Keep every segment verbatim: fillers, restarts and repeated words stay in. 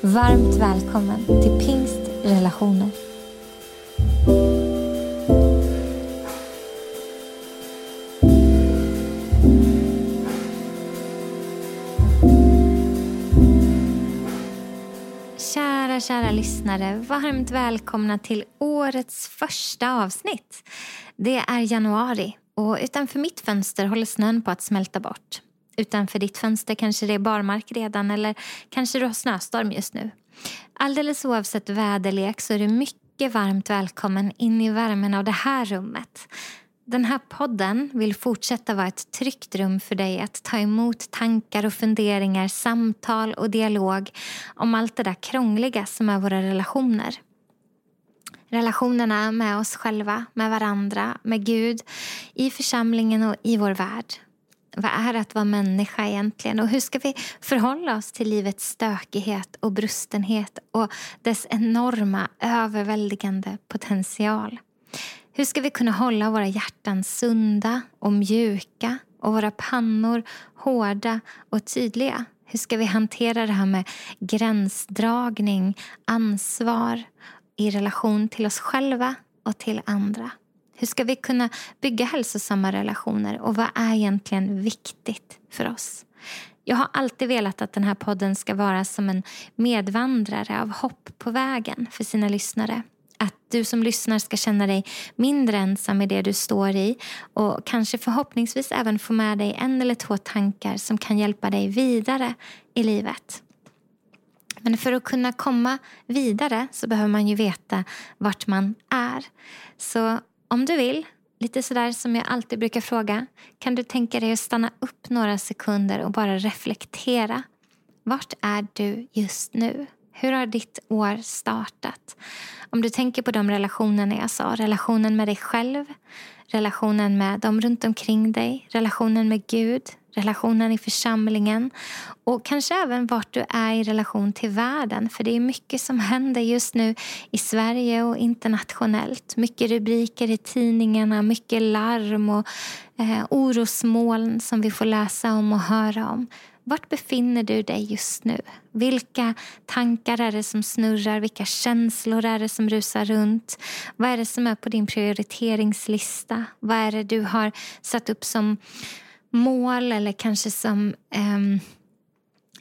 Varmt välkommen till Pingstrelationer. Kära lyssnare, varmt välkomna till årets första avsnitt. Det är januari och utanför mitt fönster håller snön på att smälta bort. Utanför ditt fönster kanske det är barmark redan, eller kanske du har snöstorm just nu. Alldeles oavsett väderlek så är du mycket varmt välkommen in i värmen av det här rummet. Den här podden vill fortsätta vara ett tryggt rum för dig att ta emot tankar och funderingar, samtal och dialog om allt det där krångliga som är våra relationer. Relationerna med oss själva, med varandra, med Gud, i församlingen och i vår värld. Vad är att vara människa egentligen? Och hur ska vi förhålla oss till livets stökighet och brustenhet och dess enorma, överväldigande potential? Hur ska vi kunna hålla våra hjärtan sunda och mjuka och våra pannor hårda och tydliga? Hur ska vi hantera det här med gränsdragning, ansvar i relation till oss själva och till andra? Hur ska vi kunna bygga hälsosamma relationer och vad är egentligen viktigt för oss? Jag har alltid velat att den här podden ska vara som en medvandrare av hopp på vägen för sina lyssnare. Att du som lyssnar ska känna dig mindre ensam i det du står i och kanske förhoppningsvis även få med dig en eller två tankar som kan hjälpa dig vidare i livet. Men för att kunna komma vidare så behöver man ju veta vart man är. Så om du vill, lite sådär som jag alltid brukar fråga, kan du tänka dig att stanna upp några sekunder och bara reflektera. Vart är du just nu? Hur har ditt år startat? Om du tänker på de relationerna jag sa, relationen med dig själv, relationen med dem runt omkring dig, relationen med Gud, relationen i församlingen och kanske även vart du är i relation till världen. För det är mycket som händer just nu i Sverige och internationellt. Mycket rubriker i tidningarna, mycket larm och eh, orosmoln som vi får läsa om och höra om. Vart befinner du dig just nu? Vilka tankar är det som snurrar? Vilka känslor är det som rusar runt? Vad är det som är på din prioriteringslista? Vad är det du har satt upp som mål eller kanske som eh,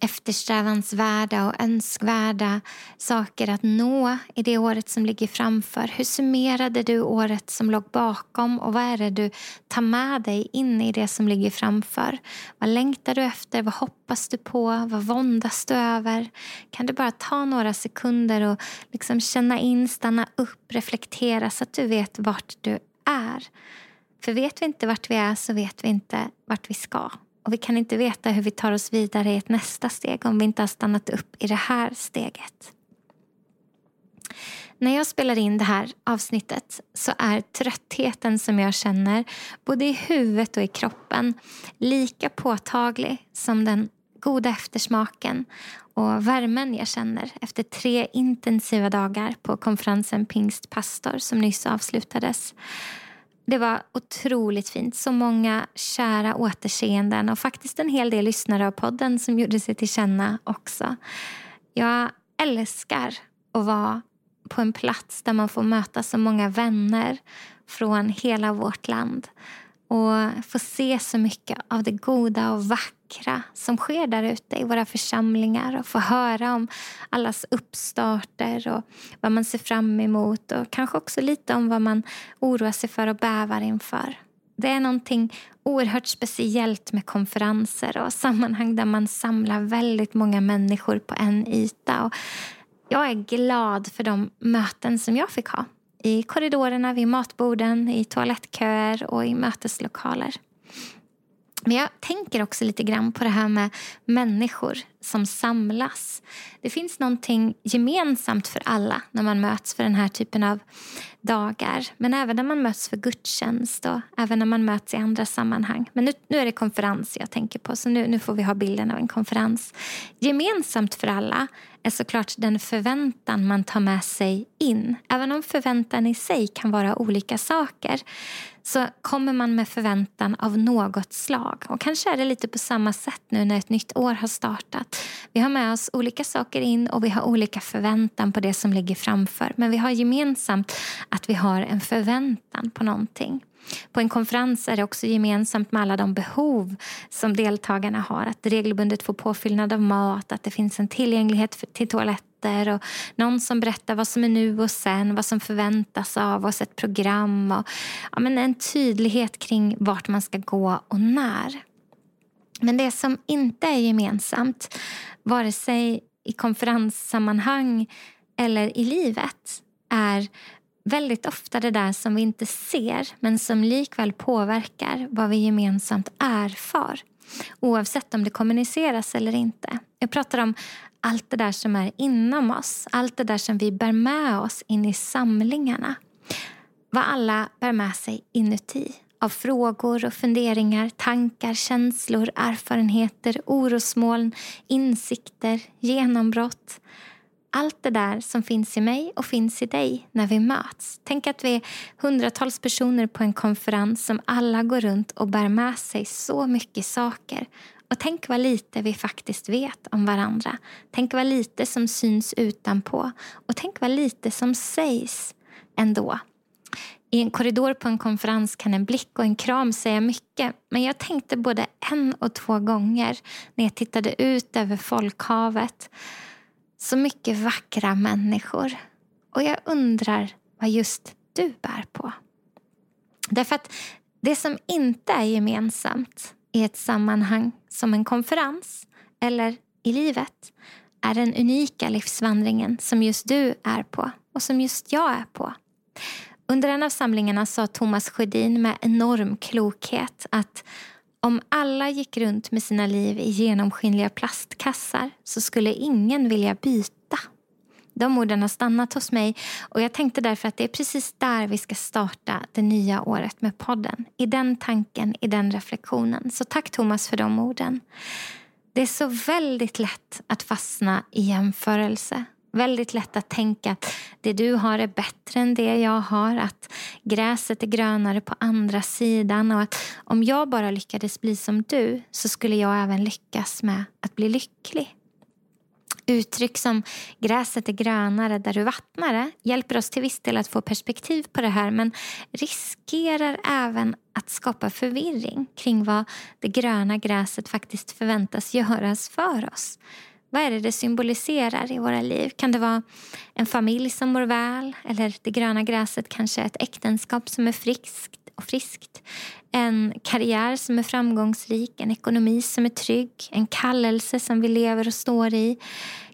eftersträvansvärda och önskvärda saker att nå i det året som ligger framför? Hur summerade du året som låg bakom och vad är det du tar med dig in i det som ligger framför? Vad längtar du efter? Vad hoppas du på? Vad våndas du över? Kan du bara ta några sekunder och liksom känna in, stanna upp, reflektera så att du vet vart du är? För vet vi inte vart vi är så vet vi inte vart vi ska. Och vi kan inte veta hur vi tar oss vidare i ett nästa steg om vi inte har stannat upp i det här steget. När jag spelar in det här avsnittet så är tröttheten som jag känner både i huvudet och i kroppen lika påtaglig som den goda eftersmaken och värmen jag känner efter tre intensiva dagar på konferensen Pingst Pastor som nyss avslutades. Det var otroligt fint. Så många kära återseenden och faktiskt en hel del lyssnare av podden som gjorde sig till känna också. Jag älskar att vara på en plats där man får möta så många vänner från hela vårt land. Och få se så mycket av det goda och vackra som sker där ute i våra församlingar. Och få höra om allas uppstarter och vad man ser fram emot. Och kanske också lite om vad man oroar sig för och bävar inför. Det är någonting oerhört speciellt med konferenser och sammanhang där man samlar väldigt många människor på en yta. Och jag är glad för de möten som jag fick ha. I korridorerna, vid matborden, i toalettköer och i möteslokaler. Men jag tänker också lite grann på det här med människor som samlas. Det finns någonting gemensamt för alla när man möts för den här typen av dagar. Men även när man möts för gudstjänst och även när man möts i andra sammanhang. Men nu, nu är det konferens jag tänker på, så nu, nu får vi ha bilden av en konferens. Gemensamt för alla är såklart den förväntan man tar med sig in. Även om förväntan i sig kan vara olika saker, så kommer man med förväntan av något slag. Och kanske är det lite på samma sätt nu när ett nytt år har startat. Vi har med oss olika saker in och vi har olika förväntan på det som ligger framför. Men vi har gemensamt att vi har en förväntan på någonting. På en konferens är det också gemensamt med alla de behov som deltagarna har. Att regelbundet får påfyllnad av mat, att det finns en tillgänglighet till toaletter och någon som berättar vad som är nu och sen, vad som förväntas av oss, ett program och ja, men en tydlighet kring vart man ska gå och när. Men det som inte är gemensamt, vare sig i konferenssammanhang eller i livet, är väldigt ofta det där som vi inte ser men som likväl påverkar vad vi gemensamt är för. Oavsett om det kommuniceras eller inte. Jag pratar om allt det där som är inom oss. Allt det där som vi bär med oss in i samlingarna. Vad alla bär med sig inuti. Av frågor och funderingar, tankar, känslor, erfarenheter, orosmoln, insikter, genombrott. Allt det där som finns i mig och finns i dig när vi möts. Tänk att vi är hundratals personer på en konferens som alla går runt och bär med sig så mycket saker. Och tänk vad lite vi faktiskt vet om varandra. Tänk vad lite som syns utanpå. Och tänk vad lite som sägs ändå. I en korridor på en konferens kan en blick och en kram säga mycket. Men jag tänkte både en och två gånger när jag tittade ut över folkhavet. Så mycket vackra människor. Och jag undrar vad just du bär på. Därför att det som inte är gemensamt i ett sammanhang som en konferens eller i livet är den unika livsvandringen som just du är på och som just jag är på. Under en av samlingarna sa Thomas Sjödin med enorm klokhet att om alla gick runt med sina liv i genomskinliga plastkassar så skulle ingen vilja byta. De orden har stannat hos mig och jag tänkte därför att det är precis där vi ska starta det nya året med podden. I den tanken, i den reflektionen. Så tack Thomas för de orden. Det är så väldigt lätt att fastna i jämförelse. Väldigt lätt att tänka att det du har är bättre än det jag har. Att gräset är grönare på andra sidan. Och att om jag bara lyckades bli som du så skulle jag även lyckas med att bli lycklig. Uttryck som gräset är grönare där du vattnar det hjälper oss till viss del att få perspektiv på det här. Men riskerar även att skapa förvirring kring vad det gröna gräset faktiskt förväntas göras för oss. Vad är det det symboliserar i våra liv? Kan det vara en familj som mår väl? Eller det gröna gräset kanske ett äktenskap som är friskt och friskt? En karriär som är framgångsrik? En ekonomi som är trygg? En kallelse som vi lever och står i?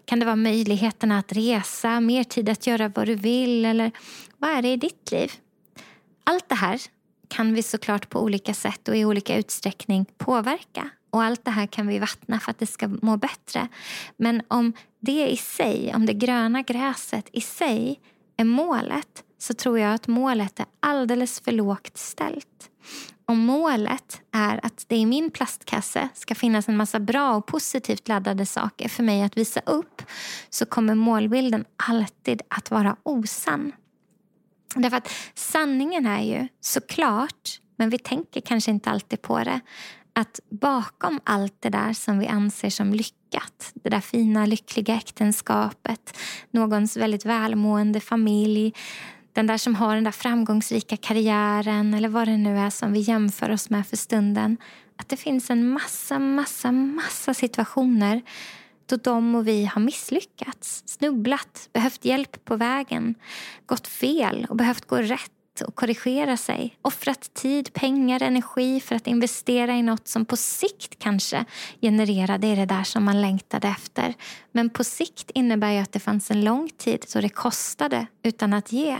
Kan det vara möjligheterna att resa? Mer tid att göra vad du vill? Eller vad är det i ditt liv? Allt det här kan vi såklart på olika sätt och i olika utsträckning påverka. Och allt det här kan vi vattna för att det ska må bättre. Men om det i sig, om det gröna gräset i sig är målet, så tror jag att målet är alldeles för lågt ställt. Om målet är att det i min plastkasse ska finnas en massa bra och positivt laddade saker för mig att visa upp, så kommer målbilden alltid att vara osann. Därför att sanningen är ju såklart, men vi tänker kanske inte alltid på det, att bakom allt det där som vi anser som lyckat, det där fina lyckliga äktenskapet, någons väldigt välmående familj, den där som har den där framgångsrika karriären eller vad det nu är som vi jämför oss med för stunden, att det finns en massa, massa, massa situationer då de och vi har misslyckats, snubblat, behövt hjälp på vägen, gått fel och behövt gå rätt. Och korrigera sig. Offrat tid, pengar, energi för att investera i något som på sikt kanske genererar det, det där som man längtade efter. Men på sikt innebär ju att det fanns en lång tid så det kostade utan att ge.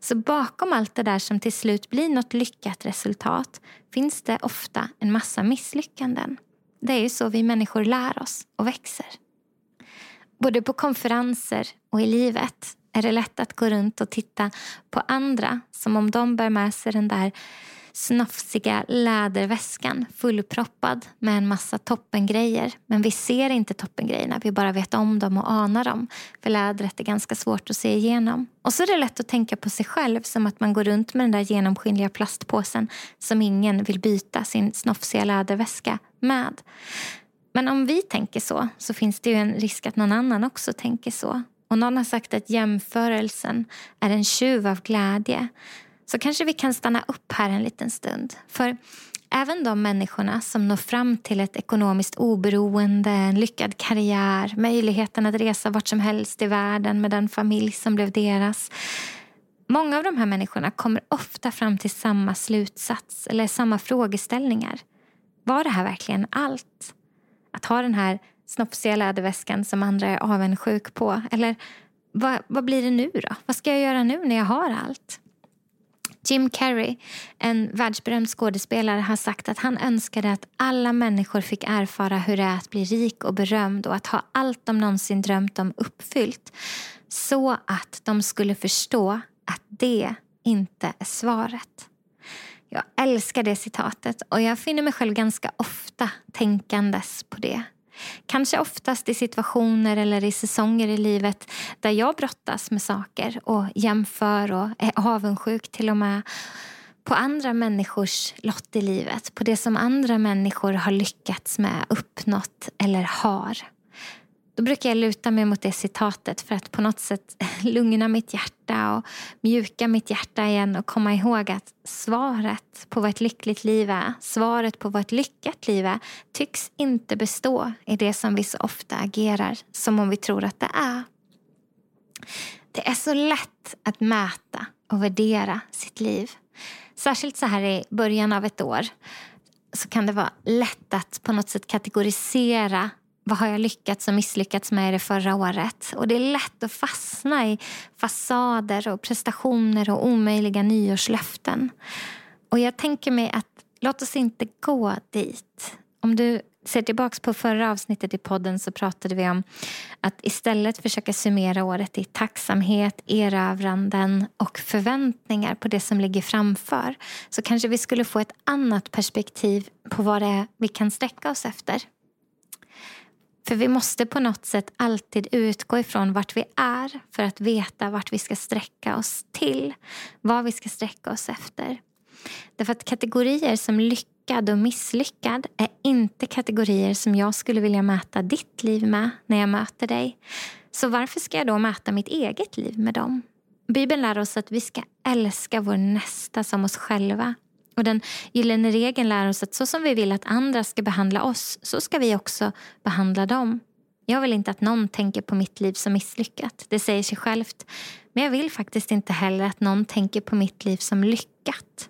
Så bakom allt det där som till slut blir något lyckat resultat finns det ofta en massa misslyckanden. Det är ju så vi människor lär oss och växer. Både på konferenser och i livet är det lätt att gå runt och titta på andra som om de bär med sig den där snofsiga läderväskan fullproppad med en massa toppengrejer. Men vi ser inte toppengrejerna, vi bara vet om dem och anar dem. För lädret är ganska svårt att se igenom. Och så är det lätt att tänka på sig själv som att man går runt med den där genomskinliga plastpåsen som ingen vill byta sin snofsiga läderväska med. Men om vi tänker så, så finns det ju en risk att någon annan också tänker så. Och någon har sagt att jämförelsen är en tjuv av glädje. Så kanske vi kan stanna upp här en liten stund. För även de människorna som når fram till ett ekonomiskt oberoende, en lyckad karriär, möjligheten att resa vart som helst i världen med den familj som blev deras. Många av de här människorna kommer ofta fram till samma slutsats eller samma frågeställningar. Var det här verkligen allt? Att ha den här snopsiga läderväskan som andra är avundsjuk på. Eller vad, vad blir det nu då? Vad ska jag göra nu när jag har allt? Jim Carrey, en världsberömd skådespelare, har sagt att han önskade att alla människor fick erfara hur det är att bli rik och berömd och att ha allt de någonsin drömt om uppfyllt. Så att de skulle förstå att det inte är svaret. Jag älskar det citatet och jag finner mig själv ganska ofta tänkandes på det. Kanske oftast i situationer eller i säsonger i livet där jag brottas med saker och jämför och är avundsjuk till och med på andra människors lott i livet. På det som andra människor har lyckats med, uppnått eller har. Då brukar jag luta mig mot det citatet för att på något sätt lugna mitt hjärta och mjuka mitt hjärta igen och komma ihåg att svaret på vad ett lyckligt liv är, svaret på vad ett lyckat liv är, tycks inte bestå i det som vi så ofta agerar som om vi tror att det är. Det är så lätt att mäta och värdera sitt liv. Särskilt så här i början av ett år så kan det vara lätt att på något sätt kategorisera. Vad har jag lyckats och misslyckats med det förra året? Och det är lätt att fastna i fasader och prestationer och omöjliga nyårslöften. Och jag tänker mig att låt oss inte gå dit. Om du ser tillbaka på förra avsnittet i podden så pratade vi om att istället försöka summera året i tacksamhet, erövranden och förväntningar på det som ligger framför. Så kanske vi skulle få ett annat perspektiv på vad det är vi kan sträcka oss efter. För vi måste på något sätt alltid utgå ifrån vart vi är för att veta vart vi ska sträcka oss till. Vad vi ska sträcka oss efter. Därför att kategorier som lyckad och misslyckad är inte kategorier som jag skulle vilja mäta ditt liv med när jag möter dig. Så varför ska jag då mäta mitt eget liv med dem? Bibeln lär oss att vi ska älska vår nästa som oss själva. Och den gyllene regeln lär oss att så som vi vill att andra ska behandla oss så ska vi också behandla dem. Jag vill inte att någon tänker på mitt liv som misslyckat. Det säger sig självt. Men jag vill faktiskt inte heller att någon tänker på mitt liv som lyckat.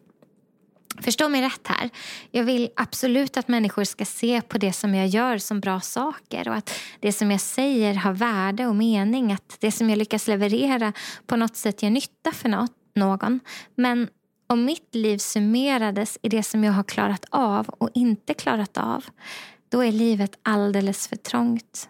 Förstå mig rätt här. Jag vill absolut att människor ska se på det som jag gör som bra saker. Och att det som jag säger har värde och mening. Att det som jag lyckas leverera på något sätt gör nytta för någon. Men om mitt liv summerades i det som jag har klarat av och inte klarat av, då är livet alldeles för trångt.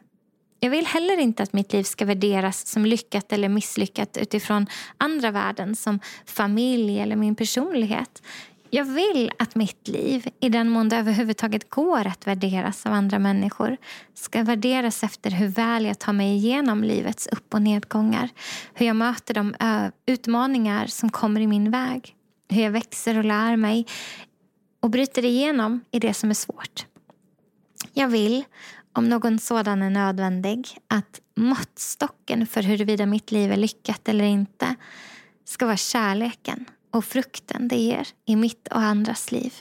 Jag vill heller inte att mitt liv ska värderas som lyckat eller misslyckat utifrån andra värden som familj eller min personlighet. Jag vill att mitt liv, i den mån det överhuvudtaget går att värderas av andra människor, ska värderas efter hur väl jag tar mig igenom livets upp- och nedgångar. Hur jag möter de utmaningar som kommer i min väg. Hur jag växer och lär mig och bryter igenom i det som är svårt. Jag vill, om någon sådan är nödvändig, att måttstocken för huruvida mitt liv är lyckat eller inte ska vara kärleken och frukten det ger i mitt och andras liv.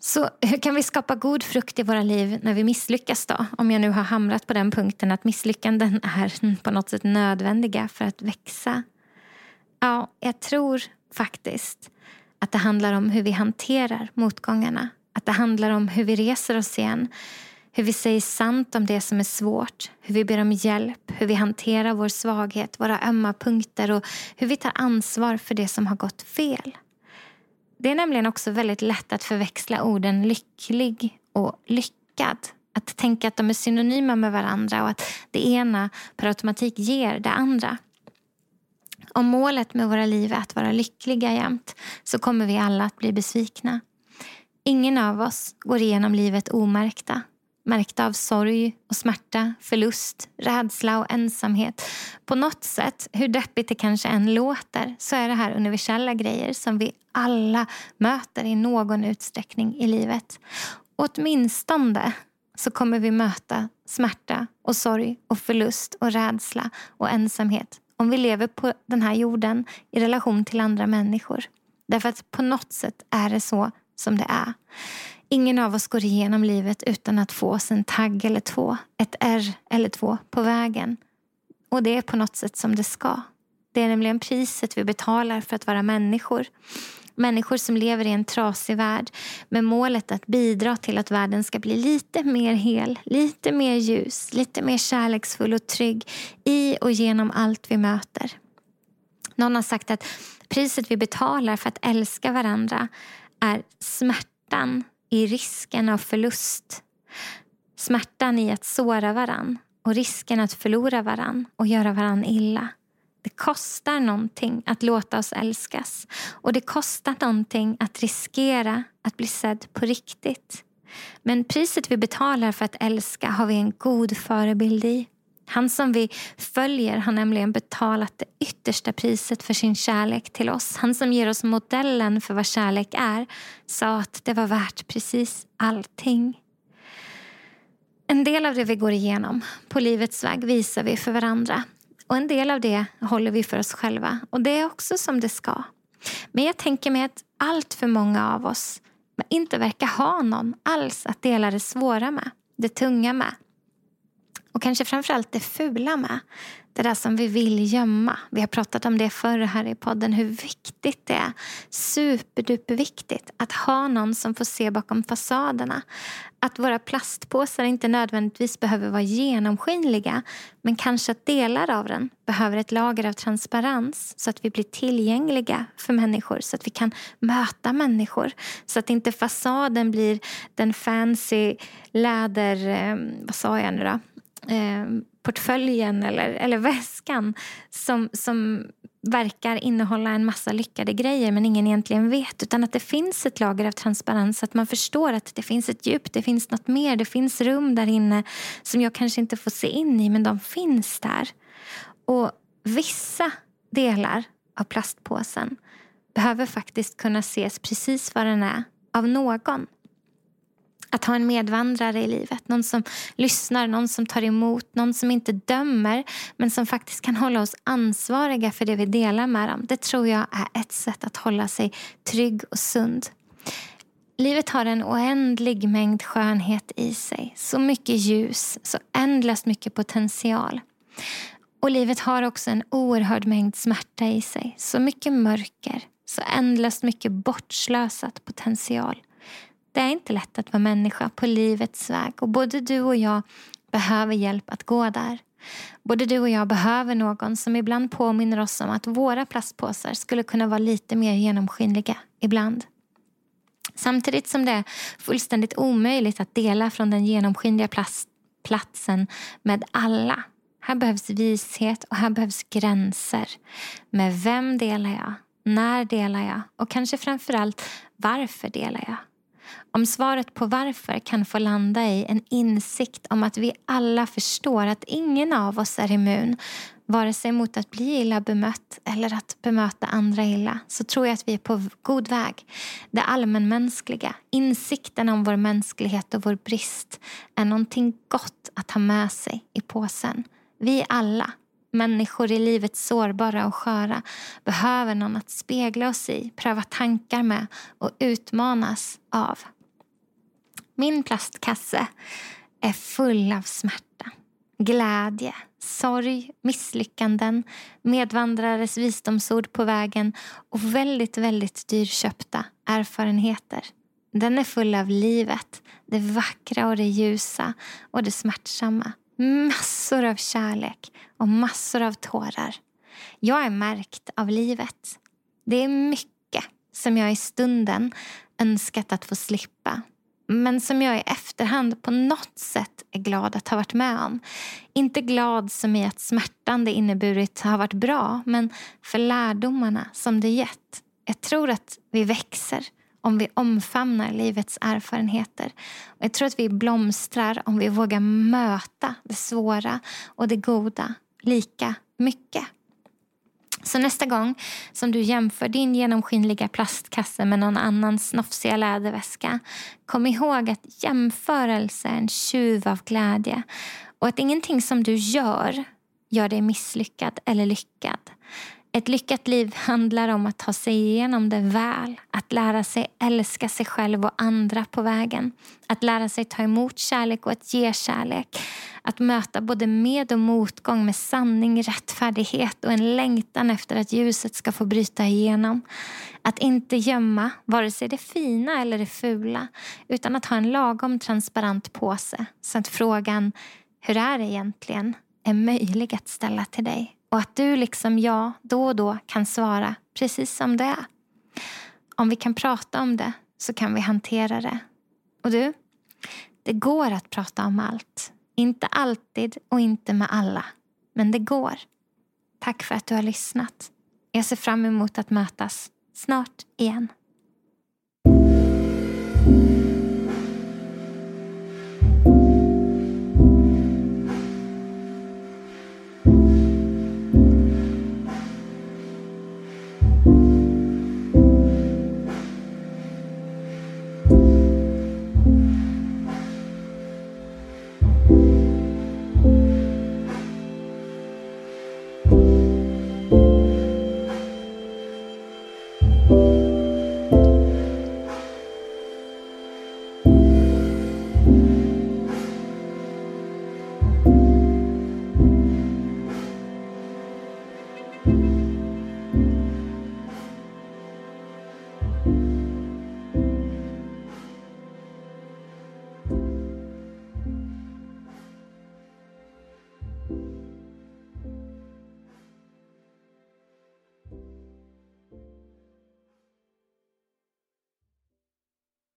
Så hur kan vi skapa god frukt i våra liv när vi misslyckas då? Om jag nu har hamrat på den punkten att misslyckanden är på något sätt nödvändiga för att växa. Ja, jag tror faktiskt att det handlar om hur vi hanterar motgångarna. Att det handlar om hur vi reser oss igen. Hur vi säger sant om det som är svårt. Hur vi ber om hjälp. Hur vi hanterar vår svaghet, våra ömma punkter. Och hur vi tar ansvar för det som har gått fel. Det är nämligen också väldigt lätt att förväxla orden lycklig och lyckad. Att tänka att de är synonyma med varandra och att det ena per automatik ger det andra. Om målet med våra liv är att vara lyckliga jämt så kommer vi alla att bli besvikna. Ingen av oss går igenom livet omärkta. Märkta av sorg och smärta, förlust, rädsla och ensamhet. På något sätt, hur deppigt det kanske än låter, så är det här universella grejer som vi alla möter i någon utsträckning i livet. Och åtminstone så kommer vi möta smärta och sorg och förlust och rädsla och ensamhet om vi lever på den här jorden i relation till andra människor. Därför att på något sätt är det så som det är. Ingen av oss går igenom livet utan att få oss en tagg eller två, ett R eller två på vägen. Och det är på något sätt som det ska. Det är nämligen priset vi betalar för att vara människor. Människor som lever i en trasig värld med målet att bidra till att världen ska bli lite mer hel, lite mer ljus, lite mer kärleksfull och trygg i och genom allt vi möter. Någon har sagt att priset vi betalar för att älska varandra är smärtan i risken av förlust. Smärtan i att såra varann och risken att förlora varann och göra varann illa. Det kostar någonting att låta oss älskas. Och det kostar någonting att riskera att bli sedd på riktigt. Men priset vi betalar för att älska har vi en god förebild i. Han som vi följer har nämligen betalat det yttersta priset för sin kärlek till oss. Han som ger oss modellen för vad kärlek är sa att det var värt precis allting. En del av det vi går igenom på livets väg visar vi för varandra. Och en del av det håller vi för oss själva. Och det är också som det ska. Men jag tänker mig att allt för många av oss inte verkar ha någon alls att dela det svåra med. Det tunga med. Och kanske framförallt det fula med. Det där som vi vill gömma. Vi har pratat om det förr här i podden. Hur viktigt det är. Superduperviktigt att ha någon som får se bakom fasaderna. Att våra plastpåsar inte nödvändigtvis behöver vara genomskinliga. Men kanske att delar av den behöver ett lager av transparens. Så att vi blir tillgängliga för människor. Så att vi kan möta människor. Så att inte fasaden blir den fancy läder... Eh, vad sa jag nu då? Eh, portföljen eller, eller väskan som, som verkar innehålla en massa lyckade grejer men ingen egentligen vet, utan att det finns ett lager av transparens, att man förstår att det finns ett djup, det finns något mer, det finns rum där inne som jag kanske inte får se in i, men de finns där. Och vissa delar av plastpåsen behöver faktiskt kunna ses precis vad den är av någon. Att ha en medvandrare i livet, någon som lyssnar, någon som tar emot, någon som inte dömer men som faktiskt kan hålla oss ansvariga för det vi delar med dem. Det tror jag är ett sätt att hålla sig trygg och sund. Livet har en oändlig mängd skönhet i sig. Så mycket ljus, så ändlöst mycket potential. Och livet har också en oerhörd mängd smärta i sig. Så mycket mörker, så ändlöst mycket bortslösat potential. Det är inte lätt att vara människa på livets väg. Och både du och jag behöver hjälp att gå där. Både du och jag behöver någon som ibland påminner oss om att våra plastpåsar skulle kunna vara lite mer genomskinliga ibland. Samtidigt som det är fullständigt omöjligt att dela från den genomskinliga plast- platsen med alla. Här behövs vishet och här behövs gränser. Med vem delar jag? När delar jag? Och kanske framförallt, varför delar jag? Om svaret på varför kan få landa i en insikt om att vi alla förstår att ingen av oss är immun, vare sig mot att bli illa bemött eller att bemöta andra illa, så tror jag att vi är på god väg. Det allmänmänskliga, insikten om vår mänsklighet och vår brist, är någonting gott att ha med sig i påsen. Vi alla, människor i livet sårbara och sköra, behöver någon att spegla oss i, pröva tankar med och utmanas av. Min plastkasse är full av smärta, glädje, sorg, misslyckanden, medvandrares visdomsord på vägen och väldigt, väldigt dyrköpta erfarenheter. Den är full av livet, det vackra och det ljusa och det smärtsamma. Massor av kärlek och massor av tårar. Jag är märkt av livet. Det är mycket som jag i stunden önskat att få slippa. men som jag i efterhand på något sätt är glad att ha varit med om. Inte glad som i att smärtan det inneburit har varit bra, men för lärdomarna som det gett. Jag tror att vi växer om vi omfamnar livets erfarenheter. Och jag tror att vi blomstrar om vi vågar möta det svåra och det goda lika mycket. Så nästa gång som du jämför din genomskinliga plastkasse med någon annans snofsiga läderväska, kom ihåg att jämförelse är en tjuv av glädje och att ingenting som du gör gör dig misslyckad eller lyckad. Ett lyckat liv handlar om att ta sig igenom det väl, att lära sig älska sig själv och andra på vägen, att lära sig ta emot kärlek och att ge kärlek, att möta både med- och motgång med sanning, rättfärdighet och en längtan efter att ljuset ska få bryta igenom. Att inte gömma vare sig det fina eller det fula, utan att ha en lagom transparent påse så att frågan "hur är det egentligen?" är möjlig att ställa till dig. Och att du liksom jag då och då kan svara precis som det är. Om vi kan prata om det så kan vi hantera det. Och du, det går att prata om allt. Inte alltid och inte med alla. Men det går. Tack för att du har lyssnat. Jag ser fram emot att mötas snart igen. Thank you.